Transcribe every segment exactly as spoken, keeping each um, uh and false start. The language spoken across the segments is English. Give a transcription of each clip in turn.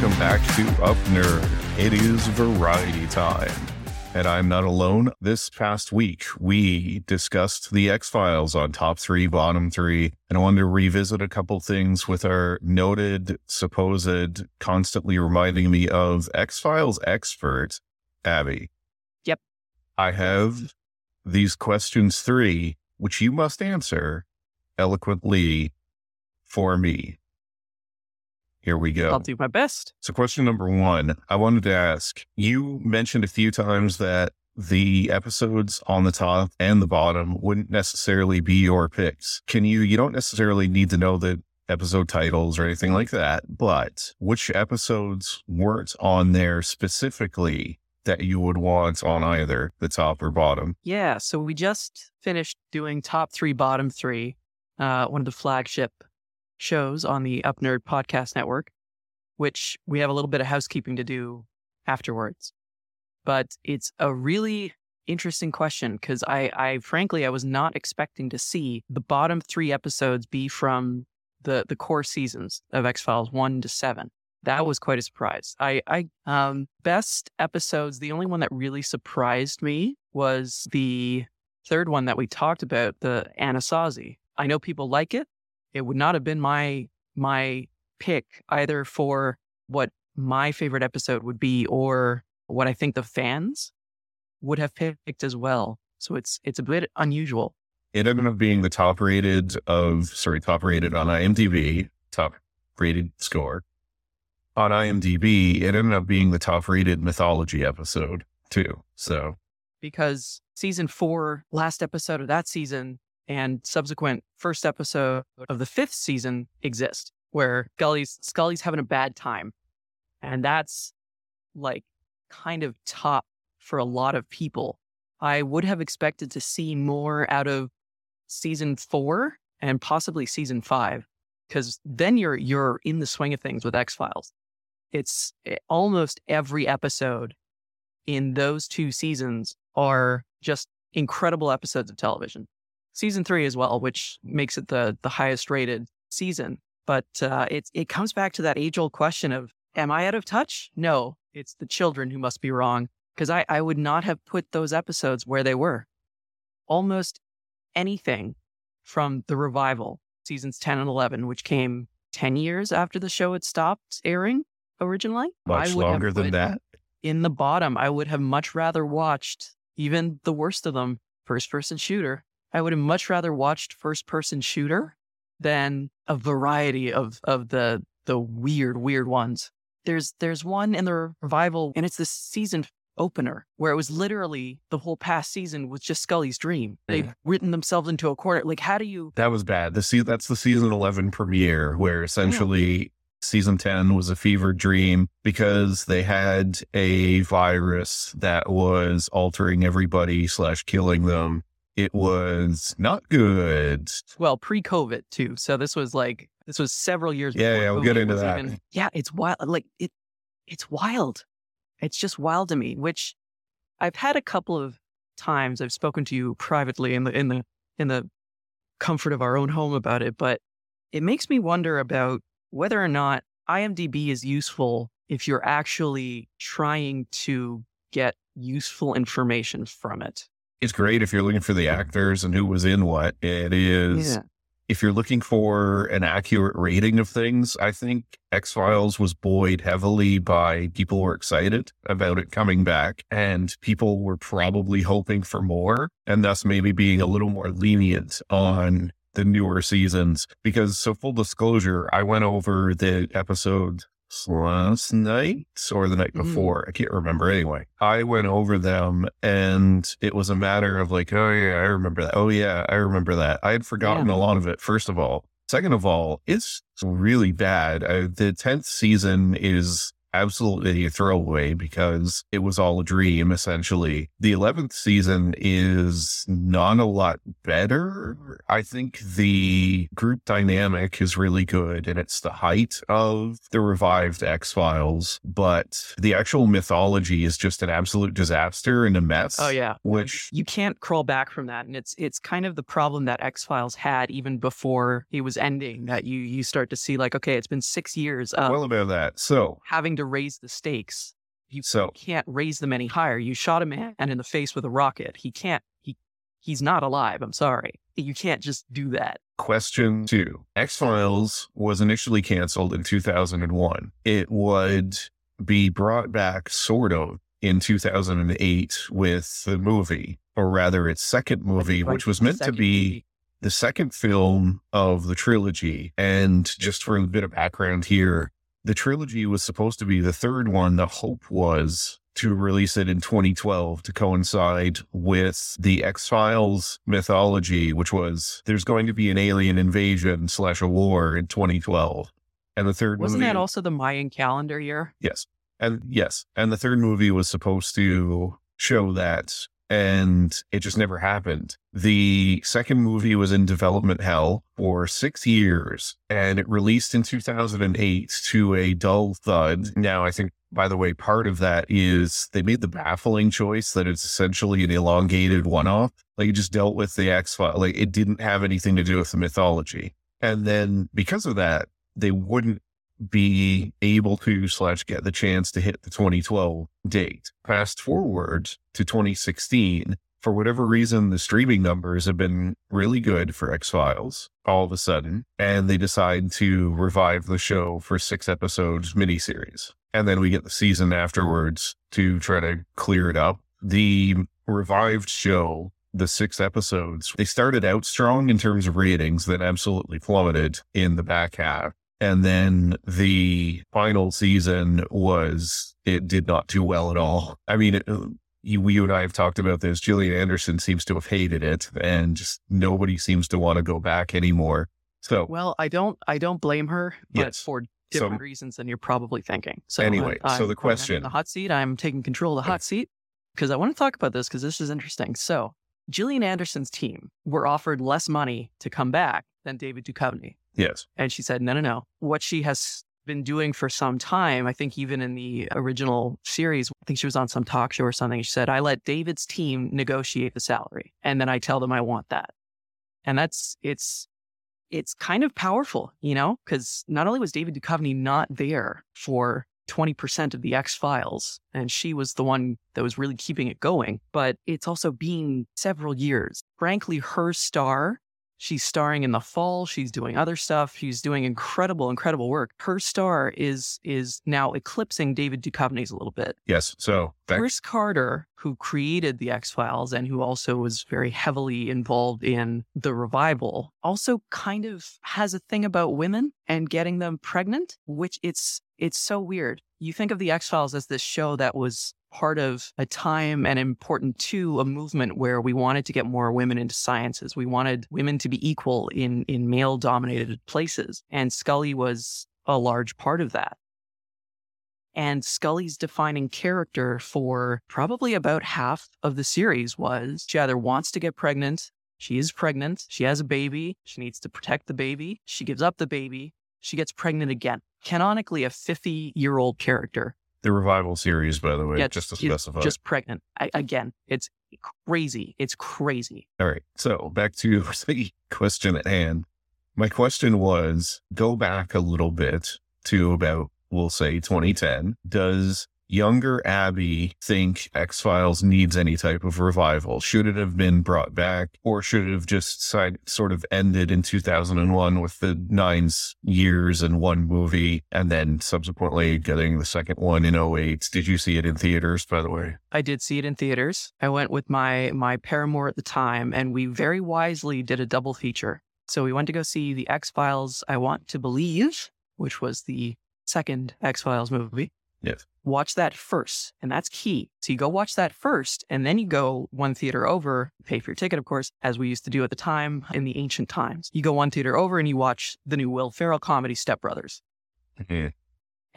welcome back to UpNerd. It is variety time, and I'm not alone. This past week, we discussed the X-Files on top three, bottom three, and I wanted to revisit a couple things with our noted, supposed, constantly reminding me of X-Files expert, Abby. Yep. I have these questions three, which you must answer eloquently for me. Here we go. I'll do my best. So question number one, I wanted to ask, you mentioned a few times that the episodes on the top and the bottom wouldn't necessarily be your picks. Can you, you don't necessarily need to know the episode titles or anything like that, but which episodes weren't on there specifically that you would want on either the top or bottom? Yeah. So we just finished doing top three, bottom three, uh, one of the flagship shows on the UpNerd podcast network, which we have a little bit of housekeeping to do afterwards. But it's a really interesting question because I, I frankly, I was not expecting to see the bottom three episodes be from the, the core seasons of X-Files one to seven. That was quite a surprise. I, I um, best episodes, the only one that really surprised me was the third one that we talked about, the Anasazi. I know people like it. It would not have been my my pick either for what my favorite episode would be or what I think the fans would have picked as well. So it's it's a bit unusual. It ended up being the top rated of sorry, top rated on IMDb, top rated score on IMDb. It ended up being the top rated mythology episode too. So because season four, last episode of that season, and subsequent first episode of the fifth season exist, where Scully's, Scully's having a bad time. And that's like kind of top for a lot of people. I would have expected to see more out of season four and possibly season five, because then you're you're in the swing of things with X-Files. It's almost every episode in those two seasons are just incredible episodes of television. Season three as well, which makes it the the highest rated season. But uh, it, it comes back to that age-old question of, am I out of touch? No, it's the children who must be wrong, because I, I would not have put those episodes where they were. Almost anything from the revival, seasons ten and eleven, which came ten years after the show had stopped airing originally. Much longer than that. In the bottom, I would have much rather watched even the worst of them, first-person shooter. I would have much rather watched first-person shooter than a variety of, of the the weird, weird ones. There's there's one in the revival, and it's the season opener, where it was literally the whole past season was just Scully's dream. They've mm. written themselves into a corner. Like, how do you... That was bad. The se- That's the season eleven premiere, where essentially... Yeah. Season ten was a fever dream because they had a virus that was altering everybody slash killing them. It was not good. Well, pre-COVID too. So this was like, this was several years yeah, before. Yeah, we'll COVID get into that. Even, yeah, it's wild. Like it, it's wild. It's just wild to me, which I've had a couple of times. I've spoken to you privately in the, in the, in the comfort of our own home about it, but it makes me wonder about whether or not IMDb is useful if you're actually trying to get useful information from it. It's great if you're looking for the actors and who was in what. It is, yeah. If you're looking for an accurate rating of things, I think X-Files was buoyed heavily by people were excited about it coming back, and people were probably hoping for more, and thus maybe being a little more lenient on the newer seasons. Because, so full disclosure, I went over the episode last night or the night before. Mm. I can't remember. Anyway, I went over them and it was a matter of like, oh yeah, I remember that. Oh yeah, I remember that. I had forgotten yeah. a lot of it, first of all. Second of all, it's really bad. I, the tenth season is absolutely a throwaway because it was all a dream, essentially. The eleventh season is not a lot better. I think the group dynamic is really good, and it's the height of the revived X-Files, but the actual mythology is just an absolute disaster and a mess. Oh, yeah. Which you can't crawl back from that, and it's it's kind of the problem that X-Files had even before it was ending, that you, you start to see like, okay, it's been six years of well about that. So having to raise the stakes. You so, can't raise them any higher. You shot a man and in the face with a rocket. He can't, he, he's not alive. I'm sorry. You can't just do that. Question two. X-Files was initially canceled in two thousand one. It would be brought back sort of in two thousand eight with the movie, or rather its second movie, which was meant to be the second film of the trilogy. And just for a bit of background here, the trilogy was supposed to be the third one. The hope was to release it in twenty twelve to coincide with the X-Files mythology, which was there's going to be an alien invasion slash a war in twenty twelve. And the third Wasn't movie, that also the Mayan calendar year? Yes. And yes. And the third movie was supposed to show that, and it just never happened. The second movie was in development hell for six years, and it released in two thousand eight to a dull thud. Now, I think, by the way, part of that is they made the baffling choice that it's essentially an elongated one-off. Like, it just dealt with the X-Files. Like, it didn't have anything to do with the mythology. And then because of that, they wouldn't be able to slash get the chance to hit the twenty twelve date. Fast forward to twenty sixteen, for whatever reason, the streaming numbers have been really good for X-Files all of a sudden, and they decide to revive the show for six episodes miniseries. And then we get the season afterwards to try to clear it up. The revived show, the six episodes, they started out strong in terms of ratings, then absolutely plummeted in the back half. And then the final season was, it did not do well at all. I mean, it, you, you and I have talked about this. Gillian Anderson seems to have hated it, and just nobody seems to want to go back anymore. So, well, I don't, I don't blame her, but yes, for different so, reasons than you're probably thinking. So anyway, I, I, so the question, I'm the hot seat, I'm taking control of the hot seat because I want to talk about this because this is interesting. So Gillian Anderson's team were offered less money to come back than David Duchovny. Yes. And she said, no, no, no. What she has been doing for some time, I think even in the original series, I think she was on some talk show or something. She said, I let David's team negotiate the salary, and then I tell them I want that. And that's, it's, it's kind of powerful, you know, because not only was David Duchovny not there for twenty percent of the X-Files, and she was the one that was really keeping it going, but it's also been several years. Frankly, her star. She's starring in The Fall. She's doing other stuff. She's doing incredible, incredible work. Her star is is now eclipsing David Duchovny's a little bit. Yes. So thanks. Chris Carter, who created the X-Files and who also was very heavily involved in the revival, also kind of has a thing about women and getting them pregnant, which it's it's so weird. You think of the X-Files as this show that was part of a time and important to a movement where we wanted to get more women into sciences. We wanted women to be equal in, in male-dominated places. And Scully was a large part of that. And Scully's defining character for probably about half of the series was she either wants to get pregnant, she is pregnant, she has a baby, she needs to protect the baby, she gives up the baby, she gets pregnant again. Canonically, a fifty-year-old character. The revival series, by the way, yeah, just to specify. Just pregnant. I, again, it's crazy. It's crazy. All right. So back to the question at hand. My question was, go back a little bit to about, we'll say, twenty ten. Does younger Abby think X-Files needs any type of revival? Should it have been brought back, or should it have just side, sort of ended in two thousand one with the nine years and one movie, and then subsequently getting the second one in oh eight? Did you see it in theaters, by the way? I did see it in theaters. I went with my my paramour at the time, and we very wisely did a double feature. So we went to go see the X-Files I Want to Believe, which was the second X-Files movie. Yes. Watch that first, and that's key. So you go watch that first, and then you go one theater over, pay for your ticket, of course, as we used to do at the time in the ancient times. You go one theater over and you watch the new Will Ferrell comedy, Step Brothers. Mm-hmm.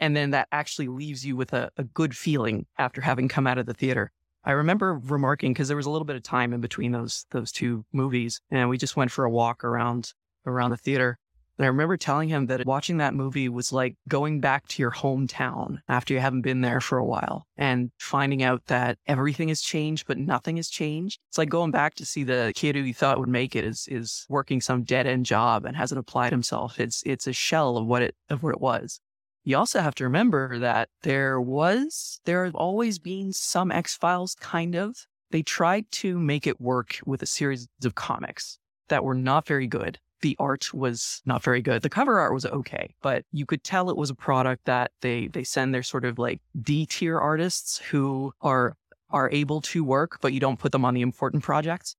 And then that actually leaves you with a, a good feeling after having come out of the theater. I remember remarking, because there was a little bit of time in between those those two movies, and we just went for a walk around around the theater. And I remember telling him that watching that movie was like going back to your hometown after you haven't been there for a while and finding out that everything has changed, but nothing has changed. It's like going back to see the kid who you thought would make it is is working some dead-end job and hasn't applied himself. It's it's a shell of what it of what it was. You also have to remember that there was, there have always been some X-Files, kind of. They tried to make it work with a series of comics that were not very good. The art was not very good. The cover art was okay, but you could tell it was a product that they they send their sort of like D-tier artists who are are able to work, but you don't put them on the important projects.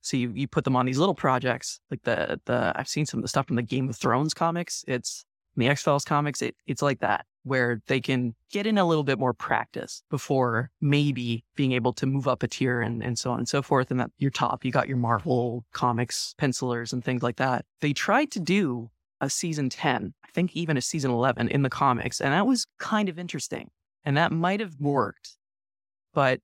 So you, you put them on these little projects, like the the I've seen some of the stuff from the Game of Thrones comics. It's in the X-Files comics. It, it's like that, where they can get in a little bit more practice before maybe being able to move up a tier and, and so on and so forth. And at your top, you got your Marvel Comics pencilers and things like that. They tried to do a season ten, I think even a season eleven in the comics. And that was kind of interesting. And that might have worked, but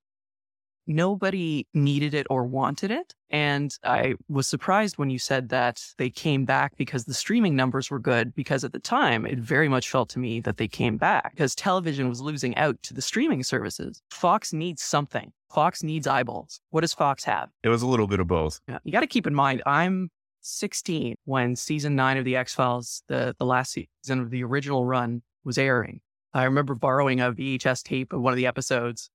nobody needed it or wanted it. And I was surprised when you said that they came back because the streaming numbers were good, because at the time, it very much felt to me that they came back because television was losing out to the streaming services. Fox needs something. Fox needs eyeballs. What does Fox have? It was a little bit of both. Yeah. You got to keep in mind, I'm sixteen when season nine of the X-Files, the, the last season of the original run, was airing. I remember borrowing a V H S tape of one of the episodes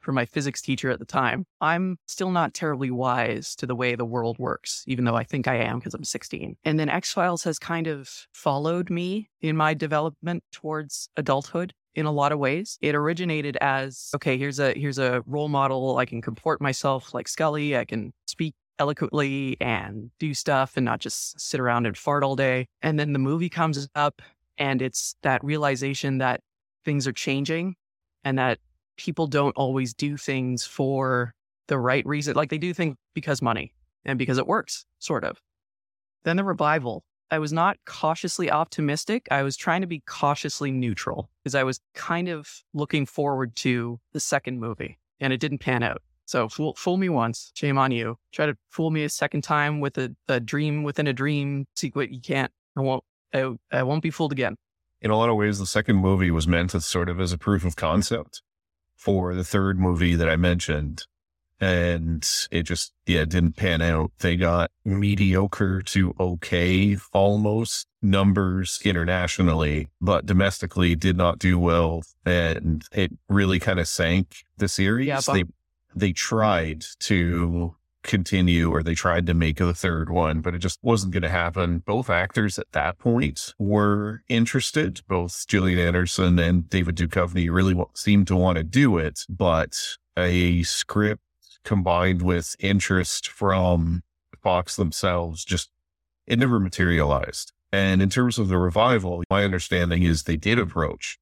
for my physics teacher at the time. I'm still not terribly wise to the way the world works, even though I think I am because I'm sixteen. And then X-Files has kind of followed me in my development towards adulthood in a lot of ways. It originated as, okay, here's a here's a role model. I can comport myself like Scully. I can speak eloquently and do stuff and not just sit around and fart all day. And then the movie comes up and it's that realization that things are changing and that people don't always do things for the right reason. Like they do things because money and because it works, sort of. Then the revival. I was not cautiously optimistic. I was trying to be cautiously neutral because I was kind of looking forward to the second movie and it didn't pan out. So fool, fool me once, shame on you. Try to fool me a second time with a, a dream within a dream sequence. You can't, I won't, I, I won't be fooled again. In a lot of ways, the second movie was meant as sort of as a proof of concept for the third movie that I mentioned, and it just, yeah, didn't pan out. They got mediocre to okay, almost numbers internationally, but domestically did not do well, and it really kind of sank the series. Yeah, but- they they tried to continue, or they tried to make a third one, but it just wasn't going to happen. Both actors at that point were interested. Both Gillian Anderson and David Duchovny really seemed to want to do it, but a script combined with interest from Fox themselves, just, it never materialized. And in terms of the revival, my understanding is they did approach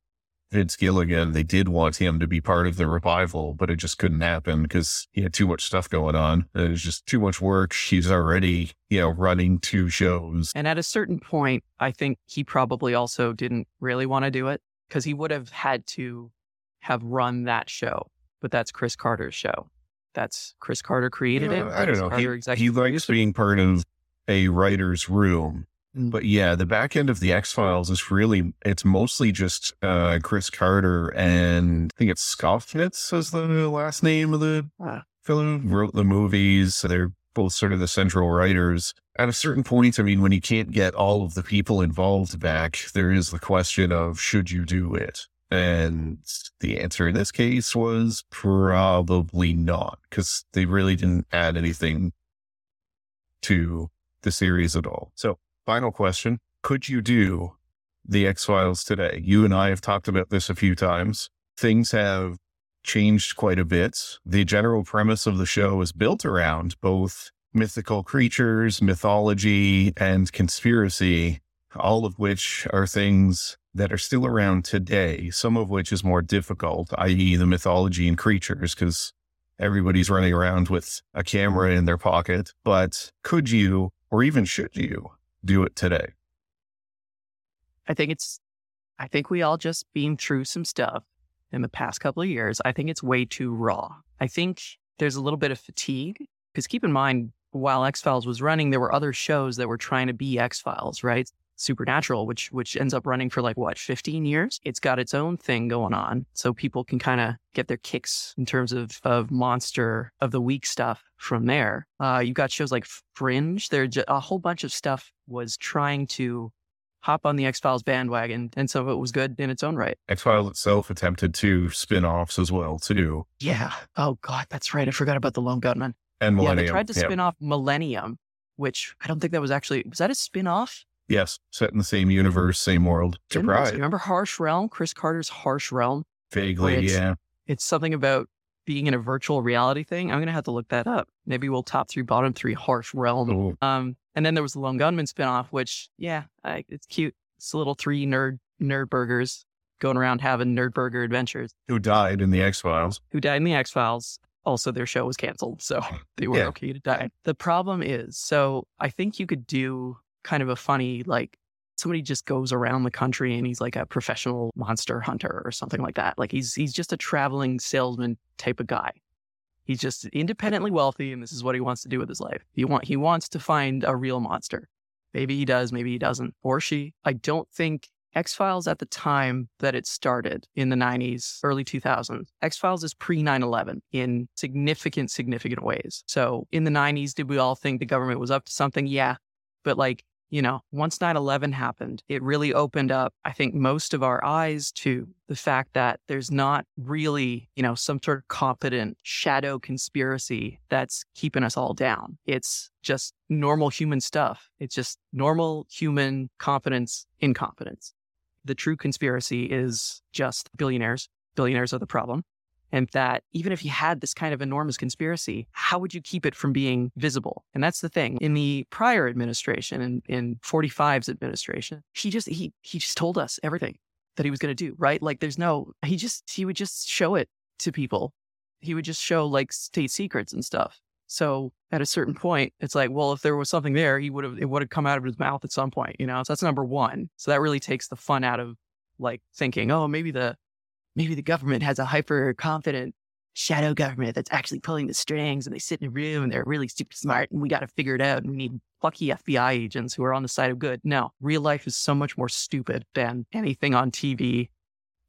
Vince Gilligan. They did want him to be part of the revival, but it just couldn't happen because he had too much stuff going on. There's just too much work. He's already, you know, running two shows. And at a certain point, I think he probably also didn't really want to do it because he would have had to have run that show. But that's Chris Carter's show. That's Chris Carter created yeah, it. I don't know. He, he likes being part of a writer's room. But yeah, the back end of the X-Files is really, it's mostly just uh, Chris Carter and I think it's Scoffnitz is the last name of the huh. fellow who wrote the movies. They're both sort of the central writers. At a certain point, I mean, when you can't get all of the people involved back, there is the question of should you do it? And the answer in this case was probably not, because they really didn't add anything to the series at all. So final question. Could you do the X-Files today? You and I have talked about this a few times. Things have changed quite a bit. The general premise of the show is built around both mythical creatures, mythology, and conspiracy, all of which are things that are still around today, some of which is more difficult, that is the mythology and creatures, because everybody's running around with a camera in their pocket. But could you, or even should you, do it today? I think it's I think we all just beamed through some stuff in the past couple of years. I think it's way too raw. I think there's a little bit of fatigue, because keep in mind, while X-Files was running, there were other shows that were trying to be X-Files, right? Supernatural, which which ends up running for like, what, fifteen years? It's got its own thing going on. So people can kind of get their kicks in terms of, of monster of the week stuff from there. Uh, you've got shows like Fringe. There, a whole bunch of stuff was trying to hop on the X-Files bandwagon, and some of it was good in its own right. X-Files itself attempted to spin-offs as well, too. Yeah. Oh, God, that's right. I forgot about The Lone Gunman. And Millennium. Yeah, they tried to spin yeah. off Millennium, which I don't think that was actually... Was that a spin-off? Yes, set in the same universe, same world. Surprise. You remember Harsh Realm? Chris Carter's Harsh Realm? Vaguely, it's, yeah. It's something about being in a virtual reality thing. I'm going to have to look that up. Maybe we'll top three, bottom three, Harsh Realm. Ooh. Um, and then there was the Lone Gunman spinoff, which, yeah, I, it's cute. It's a little three nerd nerd burgers going around having nerd burger adventures. Who died in the X-Files. Who died in the X-Files. Also, their show was canceled, so they were yeah. okay to die. The problem is, so I think you could do... kind of a funny, like, somebody just goes around the country and he's like a professional monster hunter or something like that. Like he's he's just a traveling salesman type of guy. He's just independently wealthy, and this is what he wants to do with his life. He want he wants to find a real monster. Maybe he does, maybe he doesn't, or she. I don't think X-Files at the time that it started in the nineties, early two thousands, X-Files is pre nine eleven in significant, significant ways. So in the nineties, did we all think the government was up to something? Yeah, but like. You know, once nine eleven happened, it really opened up, I think, most of our eyes to the fact that there's not really, you know, some sort of competent shadow conspiracy that's keeping us all down. It's just normal human stuff. It's just normal human competence, incompetence. The true conspiracy is just billionaires. Billionaires are the problem. And that even if you had this kind of enormous conspiracy, how would you keep it from being visible? And that's the thing. In the prior administration, in, in forty-five's administration, he just he he just told us everything that he was going to do, right? Like there's no, he just, he would just show it to people. He would just show like state secrets and stuff. So at a certain point, it's like, well, if there was something there, he would have, it would have come out of his mouth at some point, you know? So that's number one. So that really takes the fun out of like thinking, oh, maybe the, Maybe the government has a hyper-confident shadow government that's actually pulling the strings, and they sit in a room and they're really super smart and we got to figure it out and we need plucky F B I agents who are on the side of good. No, real life is so much more stupid than anything on T V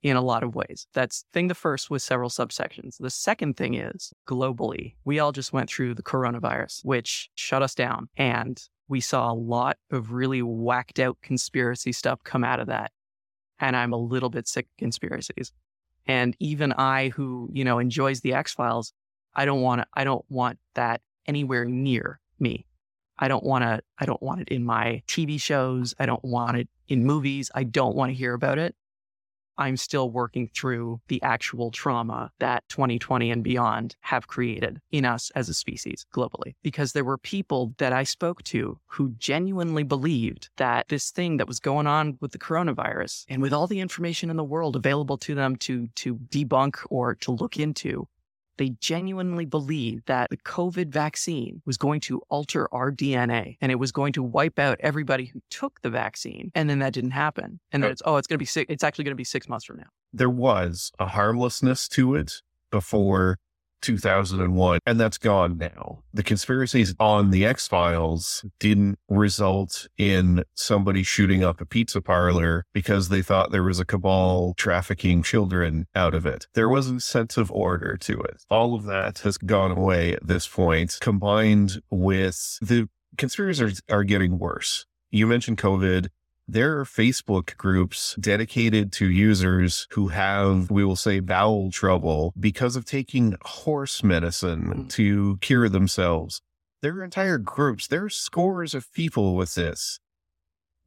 in a lot of ways. That's thing the first with several subsections. The second thing is, globally, we all just went through the coronavirus, which shut us down. And we saw a lot of really whacked out conspiracy stuff come out of that. And I'm a little bit sick of conspiracies. And even I, who, you know, enjoys the X-Files, I don't want to, I don't want that anywhere near me. I don't want to, I don't want it in my T V shows. I don't want it in movies. I don't want to hear about it. I'm still working through the actual trauma that twenty twenty and beyond have created in us as a species globally. Because there were people that I spoke to who genuinely believed that this thing that was going on with the coronavirus, and with all the information in the world available to them to, to debunk or to look into, they genuinely believed that the COVID vaccine was going to alter our D N A and it was going to wipe out everybody who took the vaccine. And then that didn't happen. And then it's, oh, it's going to be six. It's actually going to be six months from now. There was a harmlessness to it before two thousand one, and that's gone now. The conspiracies on the X-Files didn't result in somebody shooting up a pizza parlor because they thought there was a cabal trafficking children out of it. There was a sense of order to it. All of that has gone away at this point, combined with the conspiracies are, are getting worse. You mentioned COVID. There are Facebook groups dedicated to users who have, we will say, bowel trouble because of taking horse medicine to cure themselves. There are entire groups. There are scores of people with this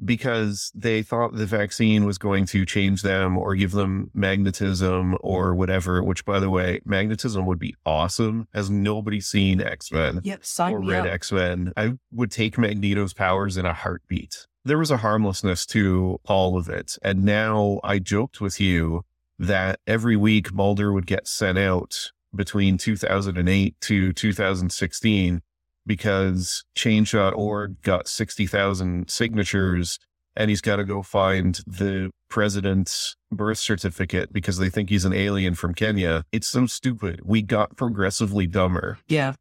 because they thought the vaccine was going to change them or give them magnetism or whatever, which, by the way, magnetism would be awesome. Has nobody seen X-Men yep, sign or read up. X-Men? I would take Magneto's powers in a heartbeat. There was a harmlessness to all of it. And now I joked with you that every week Mulder would get sent out between two thousand eight to two thousand sixteen because change dot org got sixty thousand signatures and he's got to go find the president's birth certificate because they think he's an alien from Kenya. It's so stupid. We got progressively dumber. Yeah.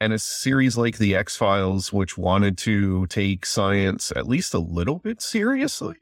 And a series like The X-Files, which wanted to take science at least a little bit seriously,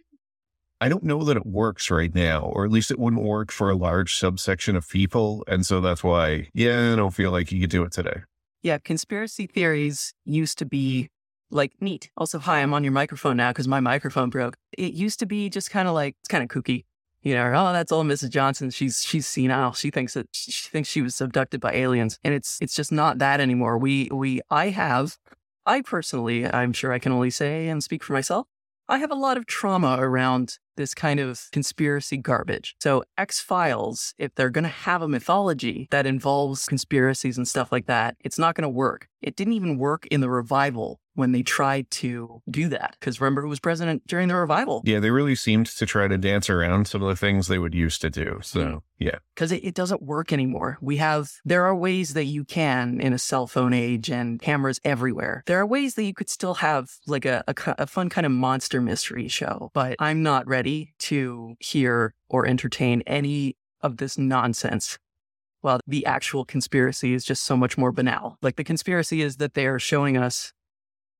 I don't know that it works right now, or at least it wouldn't work for a large subsection of people. And so that's why, yeah, I don't feel like you could do it today. Yeah, conspiracy theories used to be like neat. Also, hi, I'm on your microphone now because my microphone broke. It used to be just kind of like, it's kind of kooky. You know, oh, that's old Missus Johnson. She's she's senile. She thinks that she thinks she was abducted by aliens, and it's it's just not that anymore. We we I have, I personally, I'm sure I can only say and speak for myself, I have a lot of trauma around this kind of conspiracy garbage. So X-Files, if they're going to have a mythology that involves conspiracies and stuff like that, it's not going to work. It didn't even work in the revival when they tried to do that. Because remember who was president during the revival? Yeah, they really seemed to try to dance around some of the things they would used to do. So, yeah. Because it, it doesn't work anymore. We have, there are ways that you can in a cell phone age and cameras everywhere. There are ways that you could still have like a, a, a fun kind of monster mystery show. But I'm not ready to hear or entertain any of this nonsense. Well, the actual conspiracy is just so much more banal. Like the conspiracy is that they are showing us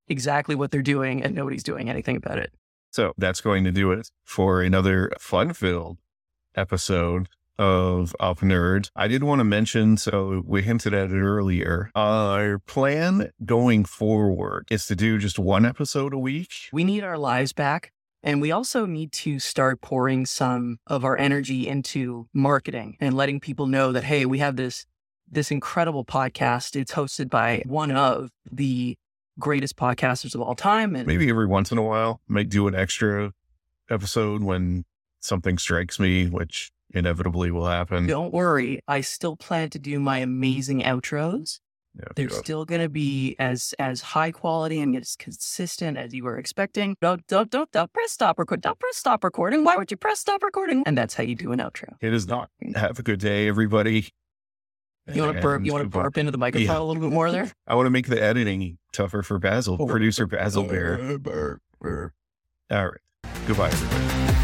exactly what they're doing and nobody's doing anything about it. So that's going to do it for another fun-filled episode of UpNerd. I did want to mention, so we hinted at it earlier, uh, our plan going forward is to do just one episode a week. We need our lives back. And we also need to start pouring some of our energy into marketing and letting people know that, hey, we have this this incredible podcast. It's hosted by one of the greatest podcasters of all time. And maybe every once in a while, might do an extra episode when something strikes me, which inevitably will happen. Don't worry. I still plan to do my amazing outros. Yeah, They're sure. still going to be as as high quality and as consistent as you were expecting. Don't, don't, don't, don't press stop record. Don't press stop recording. Why would you press stop recording? And that's how you do an outro. It is not. Have a good day, everybody. You want to burp? You want to burp into the microphone yeah. a little bit more there? I want to make the editing tougher for Basil, oh, producer Basil Bear. Burp, burp. All right. Goodbye, everybody.